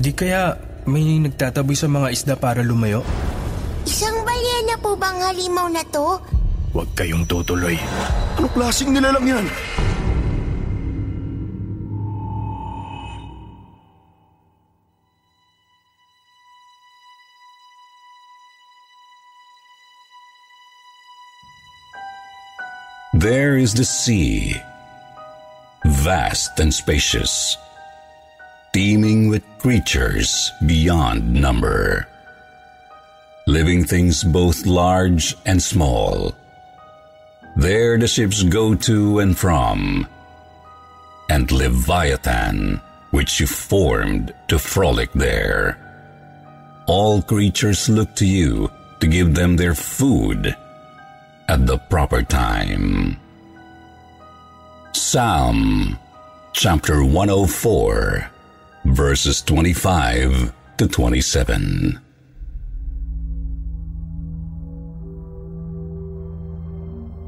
Di kaya may nagtataboy sa mga isda para lumayo? Isang balyena po bang halimaw na to? Huwag kayong tutuloy. Ano klaseng nilalang yan? There is the sea, vast and spacious, teeming with creatures beyond number. Living things both large and small. There the ships go to and from. And Leviathan, which you formed to frolic there. All creatures look to you to give them their food at the proper time. Psalm chapter 104 verses 25 to 27.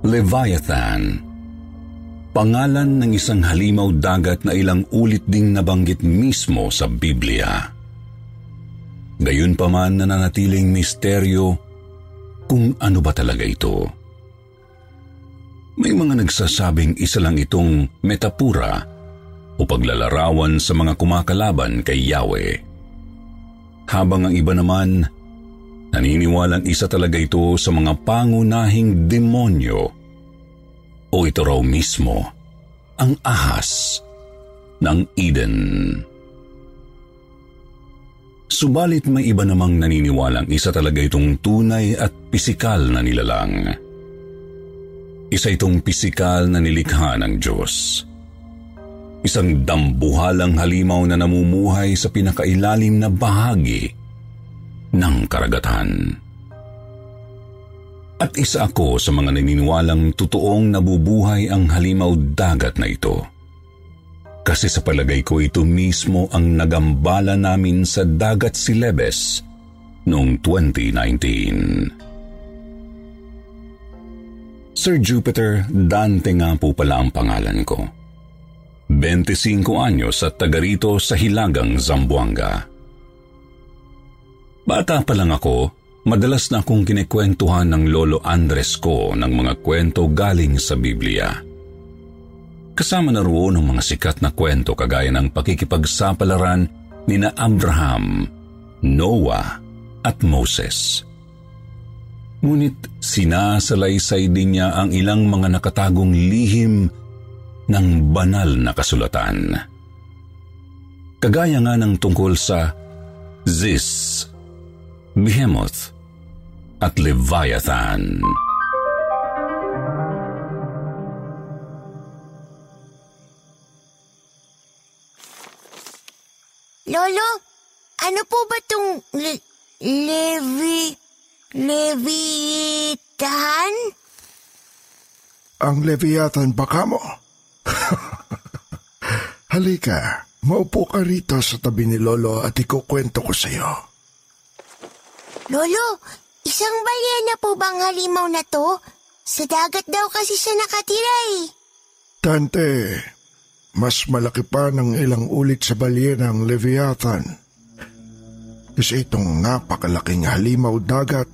Leviathan, pangalan ng isang halimaw dagat na ilang ulit ding nabanggit mismo sa Biblia. Gayunpaman nananatiling misteryo kung ano ba talaga ito. May mga nagsasabing isa lang itong metapura o paglalarawan sa mga kumakalaban kay Yahweh. Habang ang iba naman, naniniwalang isa talaga ito sa mga pangunahing demonyo o ito raw mismo ang ahas ng Eden. Subalit may iba namang naniniwalang isa talaga itong tunay at pisikal na nilalang. Isa itong pisikal na nilikha ng Diyos. Isang dambuhalang halimaw na namumuhay sa pinakailalim na bahagi ng karagatan. At isa ako sa mga naniniwalang totoong nabubuhay ang halimaw dagat na ito. Kasi sa palagay ko ito mismo ang nagambala namin sa dagat Celebes noong 2019. Sir Jupiter, Dante nga po pala ang pangalan ko. 25 anyos at taga rito sa Hilagang, Zamboanga. Bata pa lang ako, madalas na akong kinikwentuhan ng Lolo Andres ko ng mga kwento galing sa Biblia. Kasama na roon ang mga sikat na kwento kagaya ng pakikipagsapalaran nina Abraham, Noah at Moses. Ngunit sinasalaysay din niya ang ilang mga nakatagong lihim ng banal na kasulatan. Kagaya nga ng tungkol sa Zis, Behemoth at Leviathan. Lolo, ano po ba itong Leviathan? Ang Leviathan baka mo. Halika, maupo ka rito sa tabi ni Lolo at ikukwento ko sa iyo. Lolo, isang balyena po bang halimaw na to? Sa dagat daw kasi siya nakatira eh. Dante, mas malaki pa ng ilang ulit sa balyena ang Leviathan. Kasi itong napakalaking halimaw dagat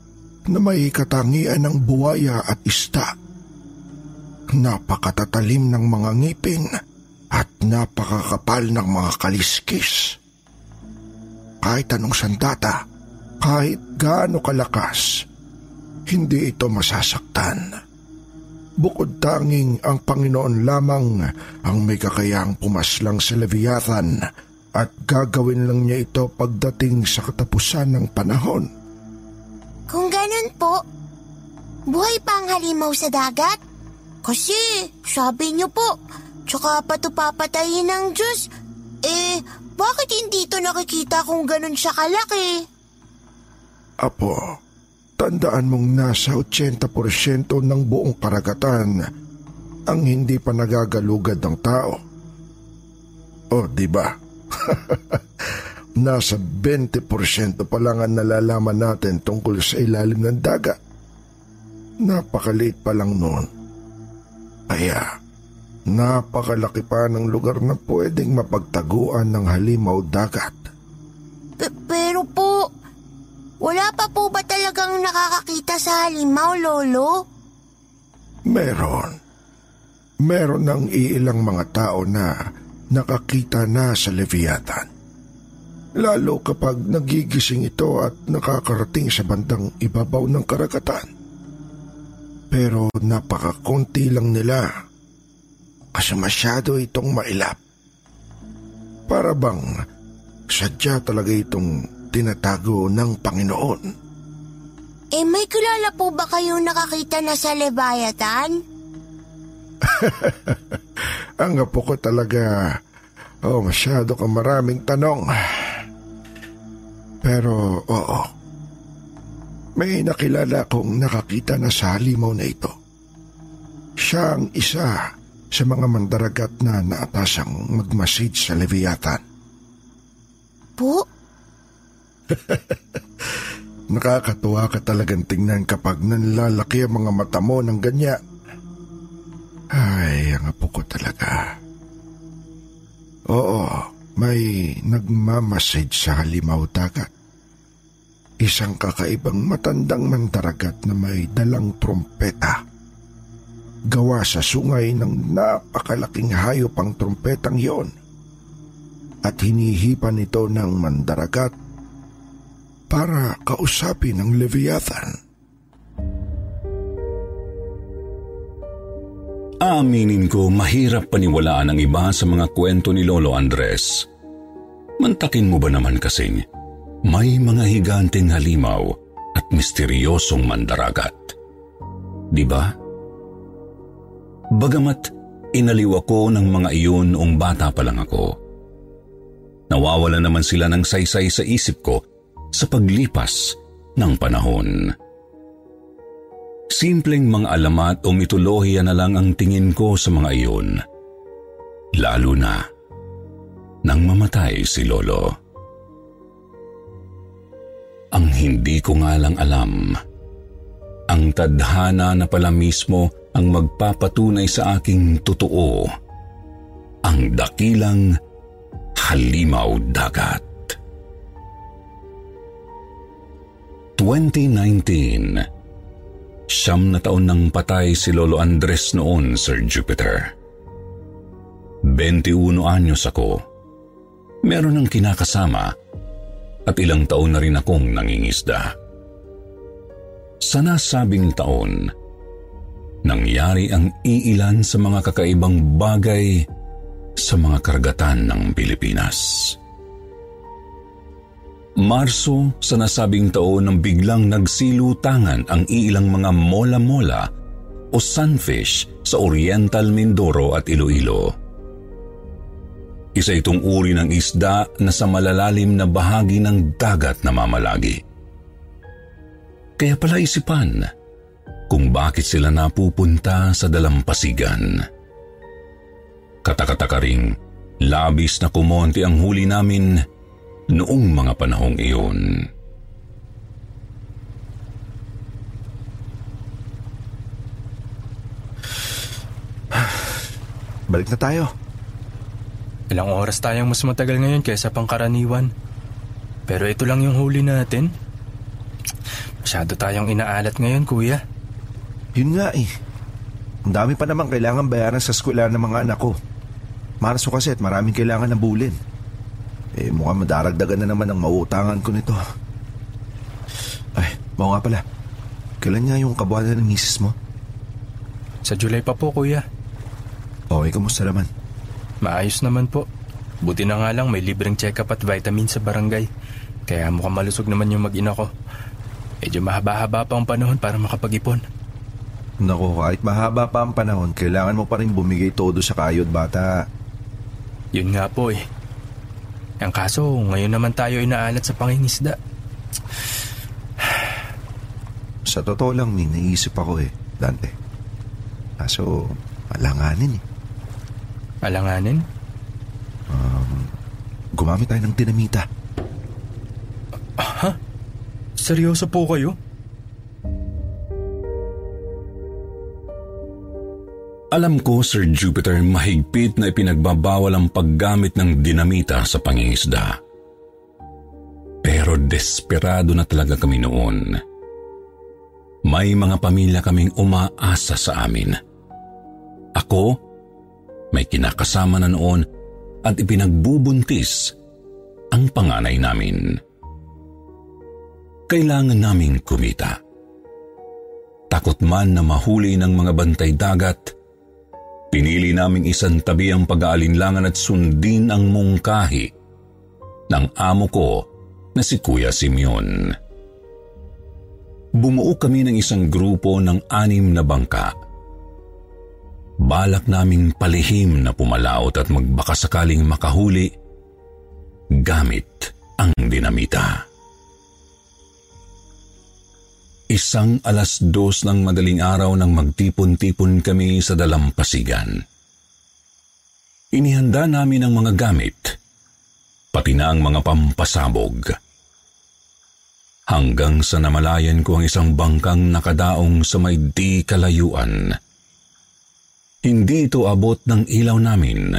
na may katangian ng buwaya at isda. Napakatatalim ng mga ngipin at napakakapal ng mga kaliskis. Kahit anong sandata, kahit gaano kalakas, hindi ito masasaktan. Bukod tanging ang Panginoon lamang ang may kakayang pumaslang sa Leviathan at gagawin lang niya ito pagdating sa katapusan ng panahon. Kung ganun po, buhay pa ang halimaw sa dagat? Kasi sabi niyo po, Tsaka patupapatayin ng Diyos. Eh, bakit hindi ito nakikita kung ganun siya kalaki? Apo, tandaan mong nasa 80% ng buong karagatan ang hindi pa nagagalugad ng tao. O, diba? Nasa 20% pa lang ang nalalaman natin tungkol sa ilalim ng dagat. Napakaliit pa lang noon. Kaya, napakalaki pa ng lugar na pwedeng mapagtaguan ng halimaw dagat. Pero po, wala pa po ba talagang nakakakita sa halimaw, Lolo? Meron. Meron ng iilang mga tao na nakakita na sa Leviathan. Lalo kapag nagigising ito at nakakarating sa bandang ibabaw ng karagatan. Pero napakakunti lang nila. Kasi masyado itong mailap. Para bang sadya talaga itong tinatago ng Panginoon. Eh may kilala po ba kayong nakakita na sa Leviathan? Ang apo ko talaga. Oh, masyado ka maraming tanong. Pero oo, may nakilala akong nakakita na sa halimaw na ito. Siya ang isa sa mga mandaragat na naatasang magmasid sa Leviathan. Po? Nakakatuwa ka talagang tingnan kapag nanlalaki ang mga mata mo ng ganyan. Ay, ang apo ko talaga. Oo, may nagmamasid sa halimaw dagat. Isang kakaibang matandang mandaragat na may dalang trompeta. Gawa sa sungay ng napakalaking hayop ang trompetang iyon at hinihipan ito ng mandaragat para kausapin ang Leviathan. Aaminin ko, mahirap paniwalaan ang iba sa mga kwento ni Lolo Andres. Mantakin mo ba naman kasing may mga higanteng halimaw at misteryosong mandaragat? Di ba? Bagamat inaliw ako ng mga iyon noong bata pa lang ako. Nawawala naman sila ng saysay sa isip ko sa paglipas ng panahon. Simpleng mga alamat o mitolohiya na lang ang tingin ko sa mga iyon. Lalo na nang mamatay si Lolo. Ang hindi ko nga lang alam, ang tadhana na pala mismo ang magpapatunay sa aking totoo, ang dakilang halimaw dagat. 2019, 9 na taon nang patay si Lolo Andres noon, Sir Jupiter. 21 anyos ako, meron ng kinakasama at ilang taon na rin akong nangingisda. Sa nasabing taon, nangyari ang iilan sa mga kakaibang bagay sa mga karagatan ng Pilipinas. Marso sa nasabing taon nang biglang nagsilutangan ang iilang mga mola-mola o sunfish sa Oriental Mindoro at Iloilo. Isa itong uri ng isda na sa malalalim na bahagi ng dagat namamalagi. Kaya pala isipan kung bakit sila napupunta sa dalampasigan. Katakataka ring labis na kumonti ang huli namin noong mga panahong iyon. Balik na tayo. Ilang oras tayong mas matagal ngayon kaysa pangkaraniwan. Pero ito lang yung huli natin. Masyado tayong inaalat ngayon, Kuya. Yun nga eh. Ang dami pa naman kailangan bayaran sa eskwela ng mga anak ko. Marso kasi at maraming kailangan ng bulin. Eh mukhang madaragdagan na naman ang mauutangan ko nito. Ay, mau nga pala. Kailan nga yung kabuuan ng misis mo? Sa July pa po, Kuya. Okay, kamusta naman? Maayos naman po. Buti na nga lang may libreng check-up at vitamin sa barangay. Kaya mukhang malusog naman yung mag-ina ko. Medyo mahaba-haba pa ang panahon para makapag-ipon. Naku, kahit mahaba pa ang panahon, kailangan mo pa rin bumigay todo sa kayod, bata. Yun nga po eh. Ang kaso, ngayon naman tayo inaalat sa pangingisda. Sa totoo lang, may naisip ako eh, Dante. Kaso, alanganin eh. Alanganin? Gumamit tayo ng dinamita. Ha? Seryoso po kayo? Alam ko, Sir Jupiter, mahigpit na ipinagbabawal ang paggamit ng dinamita sa pangingisda. Pero desperado na talaga kami noon. May mga pamilya kaming umaasa sa amin. Ako, may kinakasama na noon at ipinagbubuntis ang panganay namin. Kailangan naming kumita. Takot man na mahuli ng mga bantay dagat, pinili naming isantabi ang pag-aalinlangan at sundin ang mungkahi ng amo ko na si Kuya Simeon. Bumuo kami ng isang grupo ng 6 na bangka. Balak naming palihim na pumalaot at magbaka sakaling makahuli gamit ang dinamita. Isang 2:00 ng madaling araw nang magtipon-tipon kami sa dalampasigan. Inihanda namin ang mga gamit, pati na ang mga pampasabog. Hanggang sa namalayan ko ang isang bangkang nakadaong sa may di kalayuan. Hindi ito abot ng ilaw namin,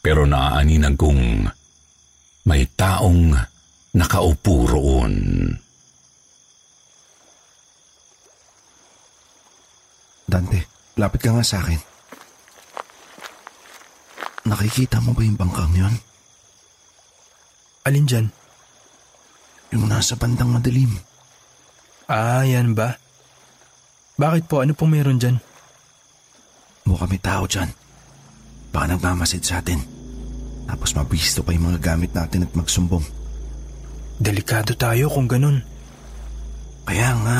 pero naaaninag kong may taong nakaupo roon. Dante, lapit ka nga sa akin. Nakikita mo ba yung bangkang yun? Alin dyan? Yung nasa bandang madilim. Ah, yan ba? Bakit po? Ano pong meron dyan? Mukhang may tao dyan. Baka nagmamasid sa atin. Tapos mabisto pa yung mga gamit natin at magsumbong. Delikado tayo kung ganun. Kaya nga,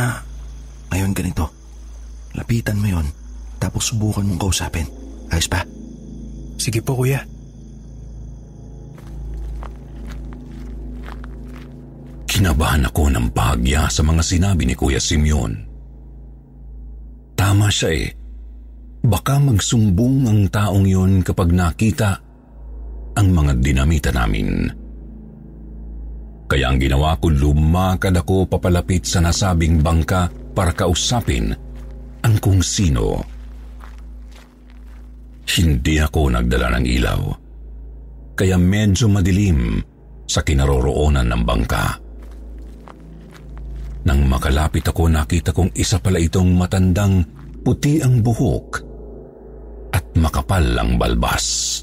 ngayon ganito. Lapitan mo yon, tapos subukan mong kausapin. Ayos ba? Sige po, kuya. Kinabahan ako ng bahagya sa mga sinabi ni Kuya Simeon. Tama siya eh. Baka magsumbong ang taong yon kapag nakita ang mga dinamita namin. Kaya ang ginawa ko, lumakad ako papalapit sa nasabing bangka para kausapin ang kung sino. Hindi ako nagdala ng ilaw, kaya medyo madilim sa kinaroroonan ng bangka. Nang makalapit ako, nakita kong isa pala itong matandang puti ang buhok at makapal ang balbas.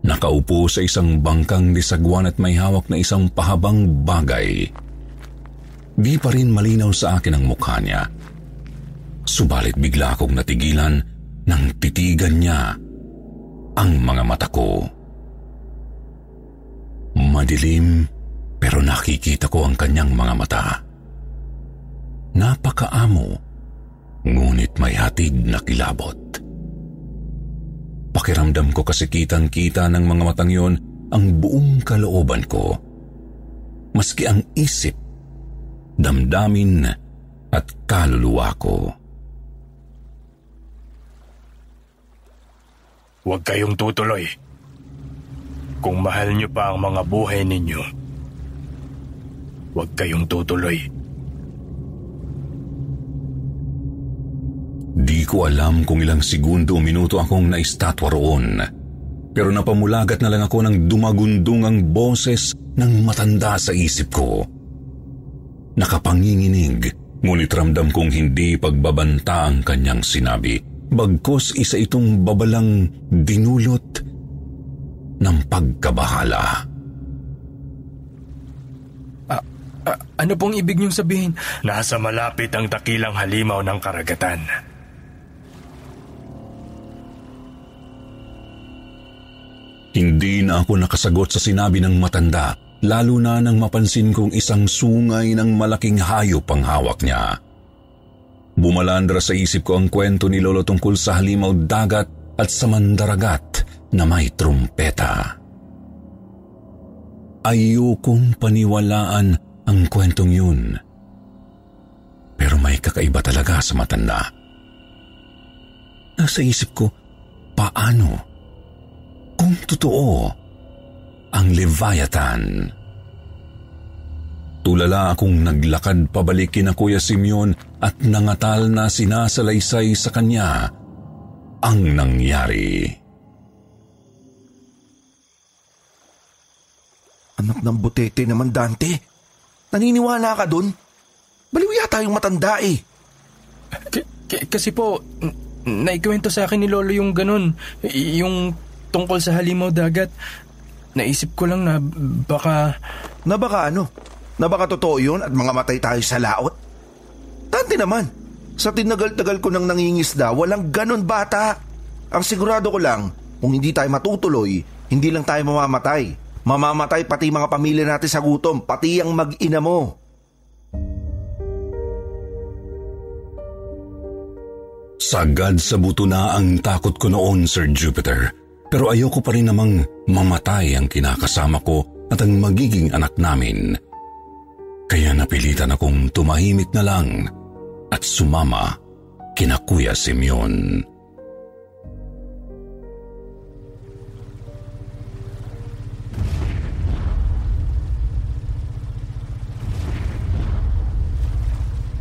Nakaupo sa isang bangkang disagwan at may hawak na isang pahabang bagay. Di pa rin malinaw sa akin ang mukha niya. Subalit bigla akong natigilan nang titigan niya ang mga mata ko. Madilim pero nakikita ko ang kanyang mga mata. Napakaamo, ngunit may hatid na kilabot. Pakiramdam ko kasi kitang-kita ng mga matang yon ang buong kalooban ko. Maski ang isip, damdamin at kaluluwa ko. Huwag kayong tutuloy. Kung mahal niyo pa ang mga buhay ninyo, huwag kayong tutuloy. Di ko alam kung ilang segundo o minuto akong naistatwa roon, pero napamulagat na lang ako nang dumagundong ang boses ng matanda sa isip ko. Nakapanginginig, ngunit ramdam kong hindi pagbabanta ang kanyang sinabi. Bagkos isa itong babalang dinulot ng pagkabahala. Ano pong ibig niyong sabihin? Nasa malapit ang dakilang halimaw ng karagatan. Hindi na ako nakasagot sa sinabi ng matanda, lalo na nang mapansin kong isang sungay ng malaking hayop ang hawak niya. Bumalandra sa isip ko ang kwento ni Lolo tungkol sa halimaw dagat at sa mandaragat na may trumpeta. Ayokong paniwalaan ang kwentong yun. Pero may kakaiba talaga sa matanda. Nasa isip ko, paano kung totoo ang Leviathan? Tulala akong naglakad pabalik kina Kuya Simeon at nangatal na sinasalaysay sa kanya ang nangyari. Anak ng butete naman, Dante. Naniniwala ka dun? Baliw yata yung matanda eh. Kasi po, naikwento sa akin ni Lolo yung ganun. Yung tungkol sa halimaw dagat. Naisip ko lang na baka... Na baka ano? Na baka totoo yun at mangamatay tayo sa laot? Dante naman, sa tinagal-tagal ko nang nangingisda, walang ganon bata. Ang sigurado ko lang, kung hindi tayo matutuloy, hindi lang tayo mamamatay. Mamamatay pati mga pamilya natin sa gutom, pati ang mag-ina mo. Sagad sa buto na ang takot ko noon, Sir Jupiter. Pero ayoko pa rin namang mamatay ang kinakasama ko at ang magiging anak namin. Kaya napilitan akong tumahimik na lang at sumama kina Kuya Simeon.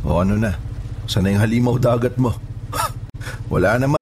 O ano na, sana yung halimaw dagat mo. Wala naman.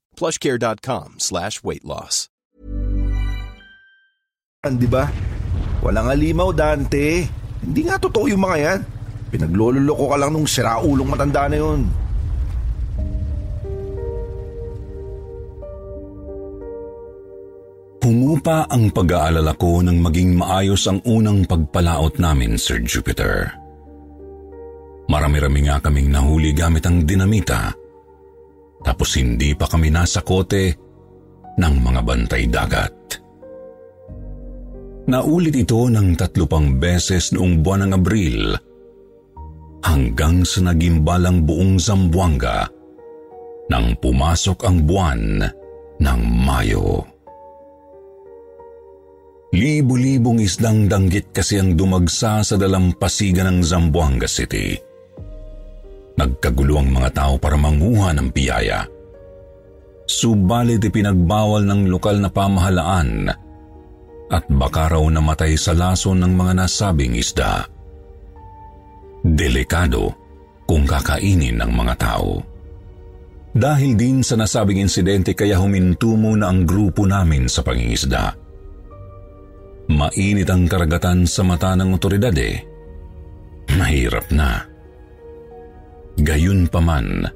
PlushCare.com/weight loss. Di ba? Walang halimaw, Dante. Hindi nga totoo yung mga yan. Pinaglololoko ka lang nung siraulong matanda na yun. Humupa ang pag-aalala ko nang maging maayos ang unang pagpalaot namin, Sir Jupiter. Marami-rami nga kaming nahuli gamit ang dinamita. Tapos hindi pa kami nasa kote ng mga bantay dagat. Naulit ito ng 3 pang beses noong buwan ng Abril hanggang sa nagimbal ang buong Zamboanga nang pumasok ang buwan ng Mayo. Libo-libong isdang danggit kasi ang dumagsa sa dalampasigan ng Zamboanga City. Nagkagulo ang mga tao para manguha ng biyaya. Subalit ipinagbawal ng lokal na pamahalaan at baka raw namatay sa lason ng mga nasabing isda. Delikado kung kakainin ng mga tao. Dahil din sa nasabing insidente kaya huminto muna ang grupo namin sa pangingisda. Mainit ang karagatan sa mata ng otoridad eh. Mahirap na. Gayunpaman,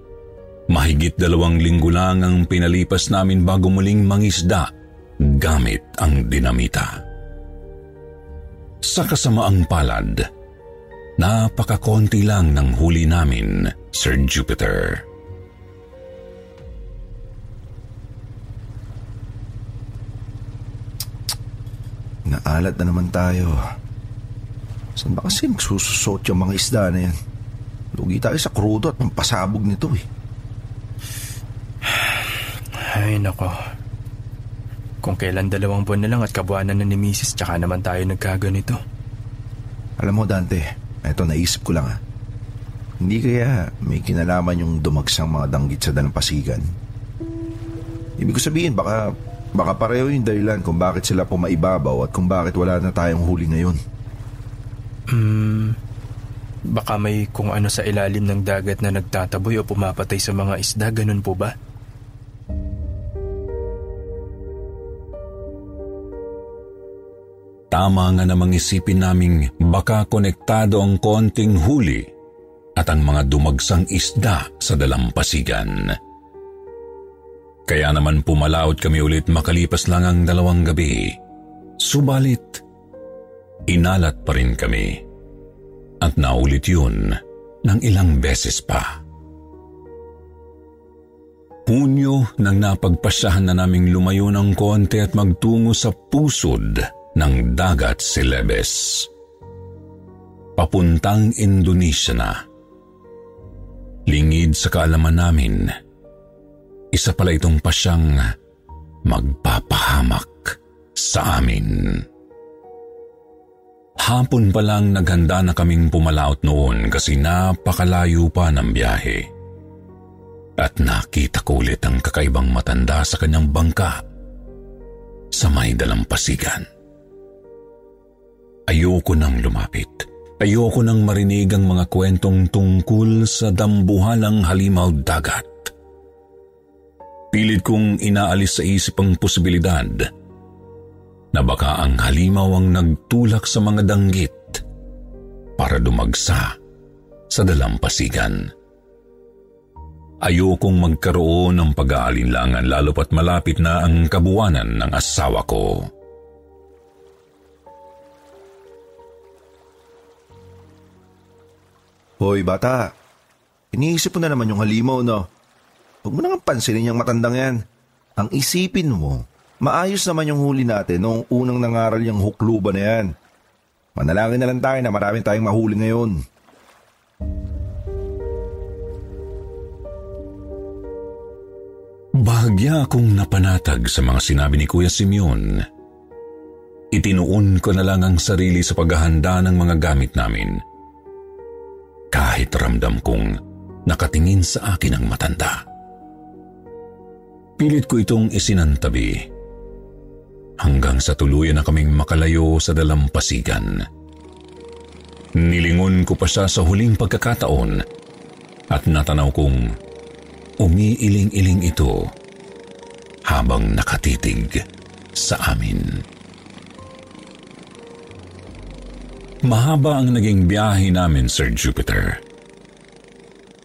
mahigit 2 linggo lang ang pinalipas namin bago muling mangisda gamit ang dinamita. Sa kasamaang palad, napakakonti lang ng huli namin, Sir Jupiter. Naalat na naman tayo. Saan ba kasi magsususot yung mga isda na yan? Lugi tayo sa krudo at pampasabog nito eh. Ay nako. Kung kailan 2 buwan na lang at kabuanan na ni Mrs. tsaka naman tayo nagkaganito. Alam mo Dante, eto naisip ko lang ha. Hindi kaya may kinalaman yung dumagsang mga danggit sa dalampasigan? Ibig ko sabihin, baka pareho yung dahilan kung bakit sila pumaibabaw at kung bakit wala na tayong huli ngayon. Baka may kung ano sa ilalim ng dagat na nagtataboy o pumapatay sa mga isda, ganun po ba? Tama nga namang isipin naming baka konektado ang konting huli at ang mga dumagsang isda sa dalampasigan. Kaya naman pumalaot kami ulit makalipas lang ang 2 gabi. Subalit, inalat pa rin kami. At naulit yun ng ilang beses pa. Punyo nang napagpasyahan na naming lumayo ng konti at magtungo sa pusod ng dagat Celebes. Papuntang Indonesia na. Lingid sa kaalaman namin, isa pala itong pasyang magpapahamak sa amin. Hapon pa lang naghanda na kaming pumalaot noon kasi napakalayo pa ng biyahe. At nakita ko ulit ang kakaibang matanda sa kanyang bangka sa may dalampasigan. Ayoko nang lumapit. Ayoko nang marinig ang mga kwentong tungkol sa dambuhalang halimaw dagat. Pilit kong inaalis sa isip ang posibilidad na baka ang halimaw ang nagtulak sa mga danggit para dumagsa sa dalampasigan. Ayokong magkaroon ng pag-aalinlangan lalo pat malapit na ang kabuwanan ng asawa ko. Hoy bata, iniisip mo na naman yung halimaw, no? Huwag mo nang pansinin yung matandang yan. Ang isipin mo, maayos naman yung huli natin noong unang nangaral yung hukluba na yan. Manalangin na lang tayo na marami tayong mahuli ngayon. Bahagya akong napanatag sa mga sinabi ni Kuya Simeon. Itinuon ko na lang ang sarili sa paghahanda ng mga gamit namin. Kahit ramdam kong nakatingin sa akin ang matanda. Pilit ko itong isinantabi hanggang sa tuluyan na kaming makalayo sa dalampasigan. Nilingon ko pa siya sa huling pagkakataon at natanaw kong umiiling-iling ito habang nakatitig sa amin. Mahaba ang naging biyahe namin, Sir Jupiter.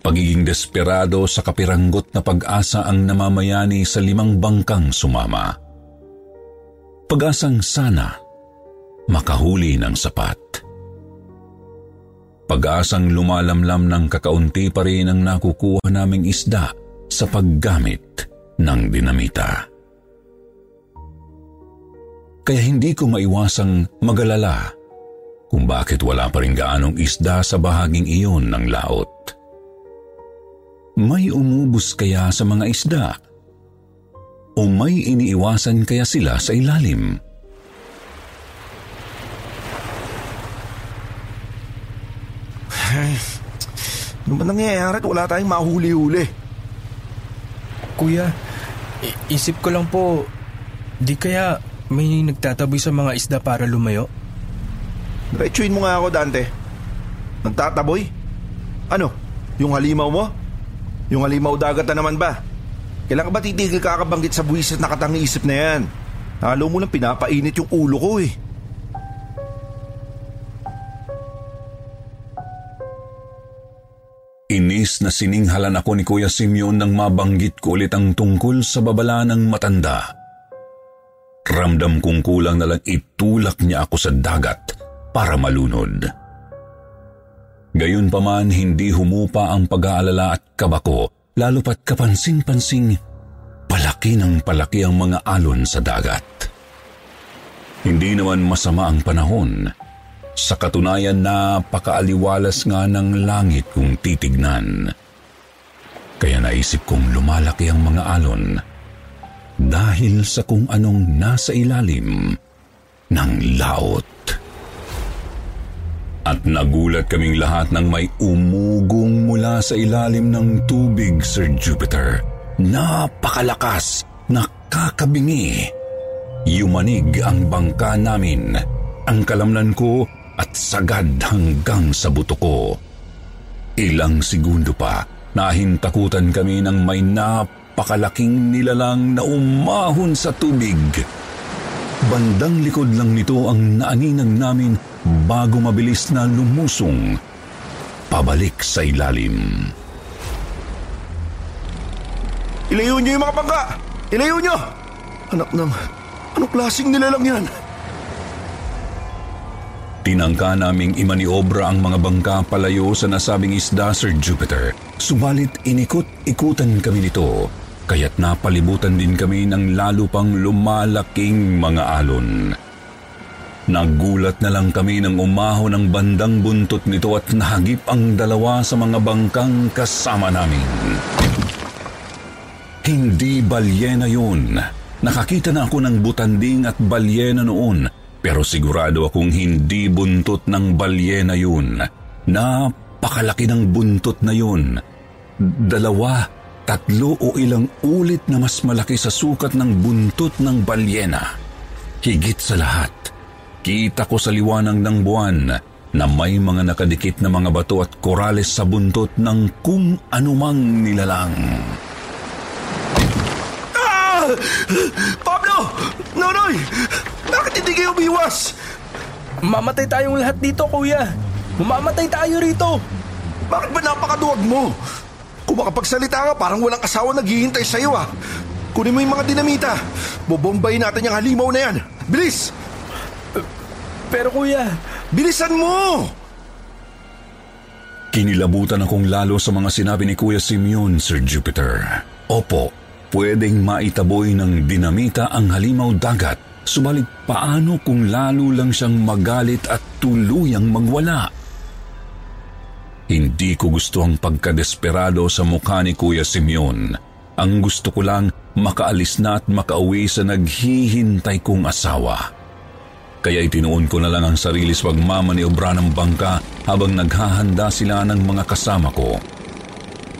Pagiging desperado sa kapiranggot na pag-asa ang namamayani sa 5 bangkang sumama. Pag-asang sana makahuli ng sapat. Pag-asang lumalamlam ng kakaunti pa rin ang nakukuha naming isda sa paggamit ng dinamita. Kaya hindi ko maiwasang magalala kung bakit wala pa rin gaanong isda sa bahaging iyon ng laot. May umubos kaya sa mga isda? O may iniiwasan kaya sila sa ilalim? Ano ba nangyayari at wala tayong mahuli-huli? Kuya, isip ko lang po, di kaya may nagtataboy sa mga isda para lumayo? Diretsuin mo nga ako, Dante. Nagtataboy? Ano? Yung halimaw mo? Yung halimaw dagat na naman ba? Kailan ka ba titigil kakabanggit sa buwis at nakatangiisip na yan? Halo mo lang pinapainit yung ulo ko eh. Inis na sininghalan ako ni Kuya Simeon nang mabanggit ko ulit ang tungkol sa babala ng matanda. Ramdam kong kulang na lang itulak niya ako sa dagat para malunod. Gayunpaman, hindi humupa ang pag-aalala at kabako, lalo pat kapansin-pansing palaki ng palaki ang mga alon sa dagat. Hindi naman masama ang panahon. Sa katunayan, napakaaliwalas nga ng langit kung titignan. Kaya naisip kong lumalaki ang mga alon dahil sa kung anong nasa ilalim ng laot. At nagulat kaming lahat nang may umugong mula sa ilalim ng tubig, Sir Jupiter. Napakalakas, nakakabingi. Yumanig ang bangka namin, ang kalamnan ko at sagad hanggang sa buto ko. Ilang segundo pa, nahintakutan kami ng may napakalaking nilalang na umahon sa tubig. Bandang likod lang nito ang naaninag namin bago mabilis na lumusong pabalik sa ilalim. Ilayo niyo yung mga bangka! Ilayo niyo! Anak ng... anong klaseng nilalang yan? Tinangka naming imaniobra ang mga bangka palayo sa nasabing isda, Sir Jupiter. Subalit inikot-ikutan kami nito, kaya't napalibutan din kami ng lalo pang lumalaking mga alon. Nagulat na lang kami nang umaho ng bandang buntot nito at nahagip ang dalawa sa mga bangkang kasama namin. Hindi balyena yun. Nakakita na ako ng butanding at balyena noon, pero sigurado akong hindi buntot ng balyena yun. Napakalaki ng buntot na yun. Dalawa, tatlo o ilang ulit na mas malaki sa sukat ng buntot ng balyena. Higit sa lahat, kita ko sa liwanag ng buwan na may mga nakadikit na mga bato at korales sa buntot ng kung anumang nilalang. Ah! Pablo! Nonoy! Bakit hindi kayo umiwas? Mamatay tayong lahat dito, kuya. Mamamatay tayo rito. Bakit ba napakaduwag mo? Kung makapagsalita ka, parang walang asawa naghihintay sa'yo ah. Kunin mo yung mga dinamita. Bobombayin natin yung halimaw na yan. Bilis! Pero kuya, bilisan mo! Kinilabutan akong lalo sa mga sinabi ni Kuya Simeon, Sir Jupiter. Opo, pwedeng maitaboy ng dinamita ang halimaw dagat, subalit paano kung lalo lang siyang magalit at tuluyang magwala? Hindi ko gusto ang pagkadesperado sa mukha ni Kuya Simeon. Ang gusto ko lang makaalis na at makauwi sa naghihintay kong asawa. Kaya itinuon ko na lang ang sarili sa pagmamaniobra ng bangka habang naghahanda sila ng mga kasama ko.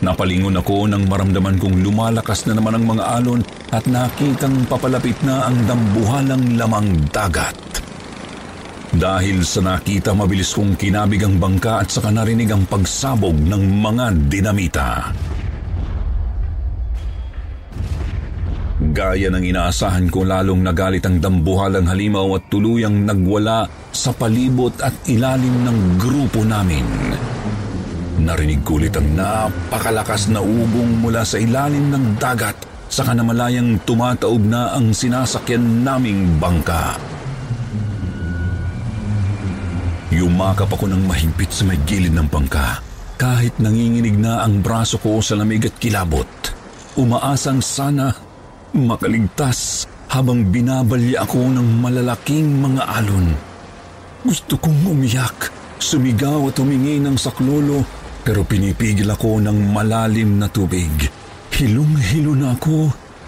Napalingon ako nang maramdaman kong lumalakas na naman ang mga alon at nakitang papalapit na ang dambuhalang lamang dagat. Dahil sa nakita, mabilis kong kinabig ang bangka at saka narinig ang pagsabog ng mga dinamita. Gaya ng inaasahan ko, lalong nagalit ang dambuhalang halimaw at tuluyang nagwala sa palibot at ilalim ng grupo namin. Narinig ko ulit ang napakalakas na ugong mula sa ilalim ng dagat, saka na malayang tumataob na ang sinasakyan naming bangka. Yumakap ako ng mahigpit sa may gilid ng bangka, kahit nanginginig na ang braso ko sa lamig at kilabot. Umaasang sana makaligtas habang binabalya ako ng malalaking mga alon. Gusto kong umiyak, sumigaw at humingi ng saklolo, pero pinipigil ako ng malalim na tubig. Hilong-hilo na ako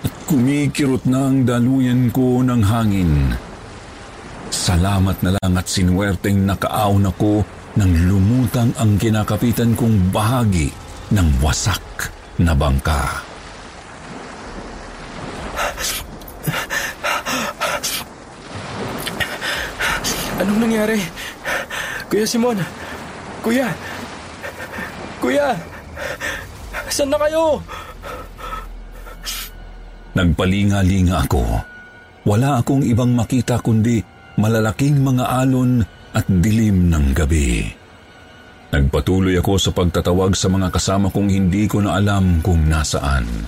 at kumikirot na ang daluyan ko ng hangin. Salamat na lang at sinuwerteng nakaaon ako nang lumutang ang kinakapitan kong bahagi ng wasak na bangka. Anong nangyari? Kuya Simon! Kuya! Kuya! Saan na kayo? Nagpalinga-linga ako. Wala akong ibang makita kundi malalaking mga alon at dilim ng gabi. Nagpatuloy ako sa pagtatawag sa mga kasama kong hindi ko na alam kung nasaan.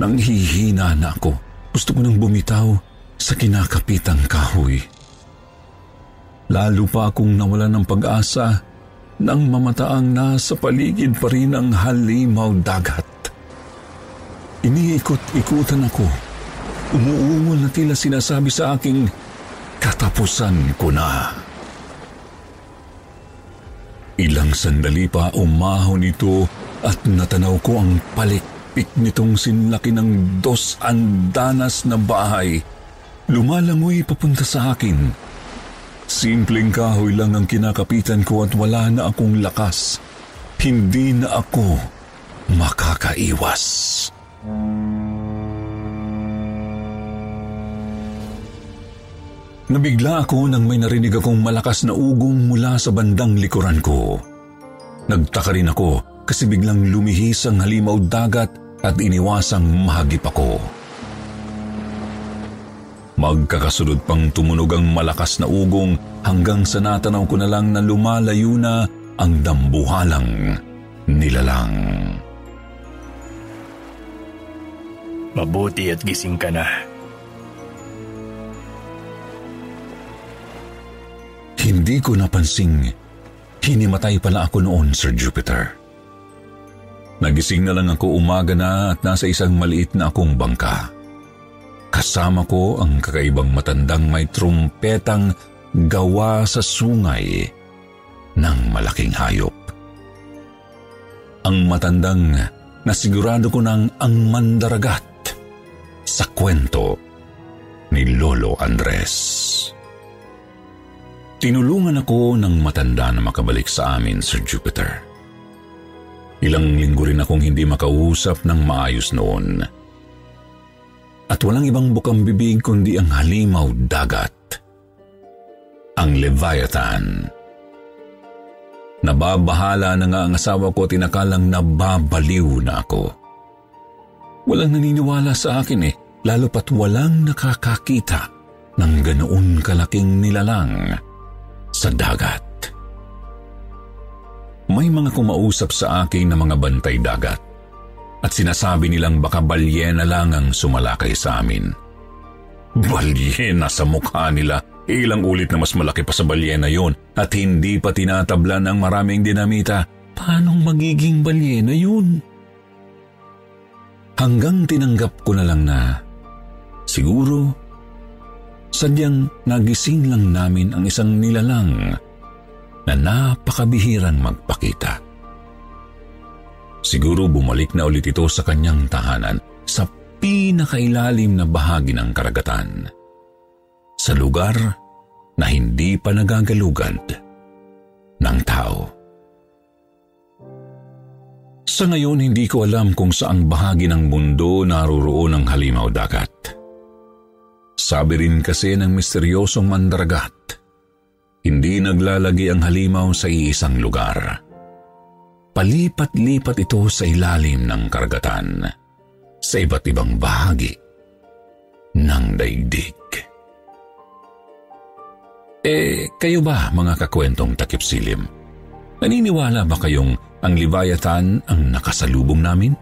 Nanghihina na ako. Gusto ko nang bumitaw sa kinakapitang kahoy. Lalo pa akong nawalan ng pag-asa nang mamataang nasa paligid pa rin ang halimaw dagat. Iniikot-ikutan ako. Umuungol na tila sinasabi sa aking katapusan ko na. Ilang sandali pa umaho nito at natanaw ko ang palikpik nitong sinlaki ng 200 na bahay. Lumalangoy papunta sa akin. Simpleng kahoy lang ang kinakapitan ko at wala na akong lakas. Hindi na ako makakaiwas. Nabigla ako nang may narinig akong malakas na ugong mula sa bandang likuran ko. Nagtaka rin ako kasi biglang lumihis ang halimaw dagat at iniwasang mahagip ako. Magkakasunod pang tumunog ang malakas na ugong hanggang sa natanaw ko na lang na lumalayo na ang dambuhalang nilalang. Mabuti at gising ka na. Hindi ko napansing hinimatay pala ako noon, Sir Jupiter. Nagising na lang ako umaga na at nasa isang maliit na akong bangka. Kasama ko ang kakaibang matandang may trumpetang gawa sa sungay ng malaking hayop. Ang matandang na sigurado ko nang ang mandaragat sa kwento ni Lolo Andres. Tinulungan ako ng matanda na makabalik sa amin, Sir Jupiter. Ilang linggo rin akong hindi makausap ng maayos noon. At walang ibang bukang bibig kundi ang halimaw dagat, ang Leviathan. Nababahala na nga ang asawa ko at inakalang nababaliw na ako. Walang naniniwala sa akin lalo pat walang nakakakita ng ganoon kalaking nilalang sa dagat. May mga kumausap sa akin na mga bantay dagat at sinasabi nilang baka balyena lang ang sumalakay sa amin. Balyena sa mukha nila, ilang ulit na mas malaki pa sa balyena yon at hindi pa tinatablan ng maraming dinamita. Paanong magiging balyena yun? Hanggang tinanggap ko na lang na siguro sadyang nagising lang namin ang isang nilalang na napakabihirang magpakita. Siguro bumalik na ulit ito sa kanyang tahanan sa pinakailalim na bahagi ng karagatan, sa lugar na hindi pa nagagalugad ng tao. Sa ngayon, hindi ko alam kung saang bahagi ng mundo naroroon ang halimaw dagat. Sabi rin kasi ng misteryosong mandaragat, hindi naglalagi ang halimaw sa iisang lugar. Palipat-lipat ito sa ilalim ng karagatan, sa iba't ibang bahagi ng daigdig. Kayo ba mga kakwentong takip silim? Naniniwala ba kayong ang Leviathan ang nakasalubong namin?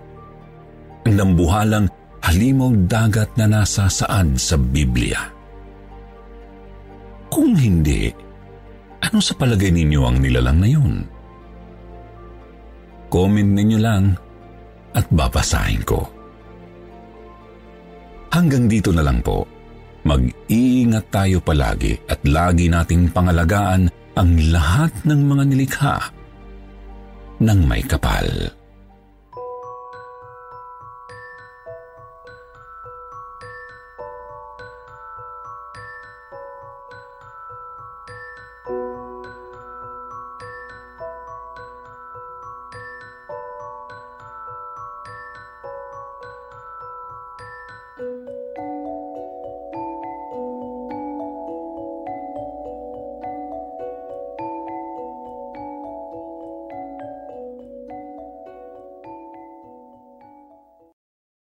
Ang dambuhalang halimaw dagat na nasa saan sa Biblia? Kung hindi, ano sa palagay ninyo ang nilalang na yun? Comment ninyo lang at babasahin ko. Hanggang dito na lang po. Mag-iingat tayo palagi at lagi nating pangalagaan ang lahat ng mga nilikha ng may kapal.